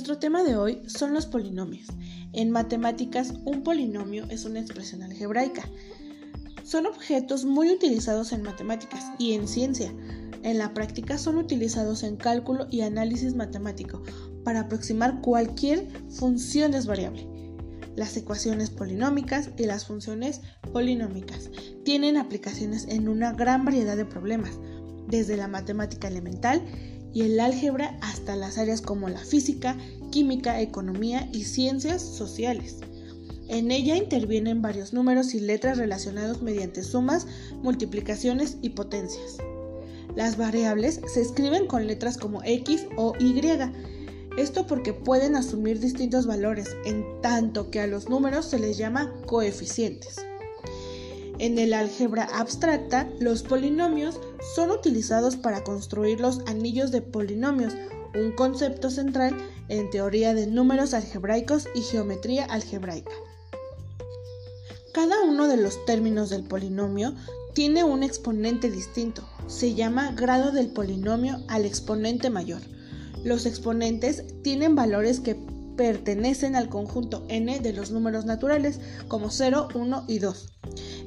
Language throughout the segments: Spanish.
Nuestro tema de hoy son los polinomios. En matemáticas, un polinomio es una expresión algebraica. Son objetos muy utilizados en matemáticas y en ciencia. En la práctica son utilizados en cálculo y análisis matemático para aproximar cualquier función desvariable. Las ecuaciones polinómicas y las funciones polinómicas tienen aplicaciones en una gran variedad de problemas, desde la matemática elemental y el álgebra hasta las áreas como la física, química, economía y ciencias sociales. En ella intervienen varios números y letras relacionados mediante sumas, multiplicaciones y potencias. Las variables se escriben con letras como X o Y. Esto porque pueden asumir distintos valores, en tanto que a los números se les llama coeficientes. En el álgebra abstracta, los polinomios son utilizados para construir los anillos de polinomios, un concepto central en teoría de números algebraicos y geometría algebraica. Cada uno de los términos del polinomio tiene un exponente distinto. Se llama grado del polinomio al exponente mayor. Los exponentes tienen valores que pertenecen al conjunto n de los números naturales, como 0, 1 y 2.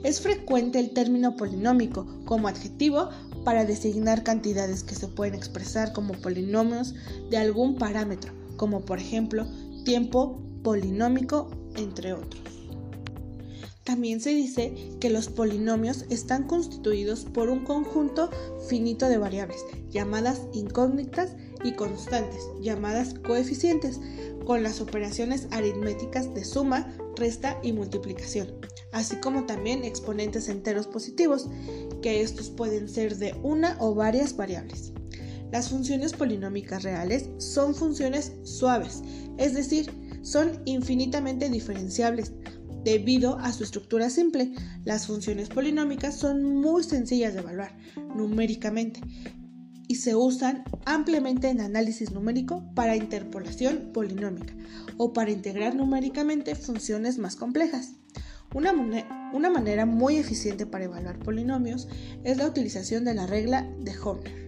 Es frecuente el término polinómico como adjetivo para designar cantidades que se pueden expresar como polinomios de algún parámetro, como por ejemplo tiempo polinómico, entre otros. También se dice que los polinomios están constituidos por un conjunto finito de variables, llamadas incógnitas, y constantes, llamadas coeficientes, con las operaciones aritméticas de suma, resta y multiplicación, así como también exponentes enteros positivos, que estos pueden ser de una o varias variables. Las funciones polinómicas reales son funciones suaves, es decir, son infinitamente diferenciables. Debido a su estructura simple, las funciones polinómicas son muy sencillas de evaluar numéricamente y se usan ampliamente en análisis numérico para interpolación polinómica o para integrar numéricamente funciones más complejas. Una manera muy eficiente para evaluar polinomios es la utilización de la regla de Horner.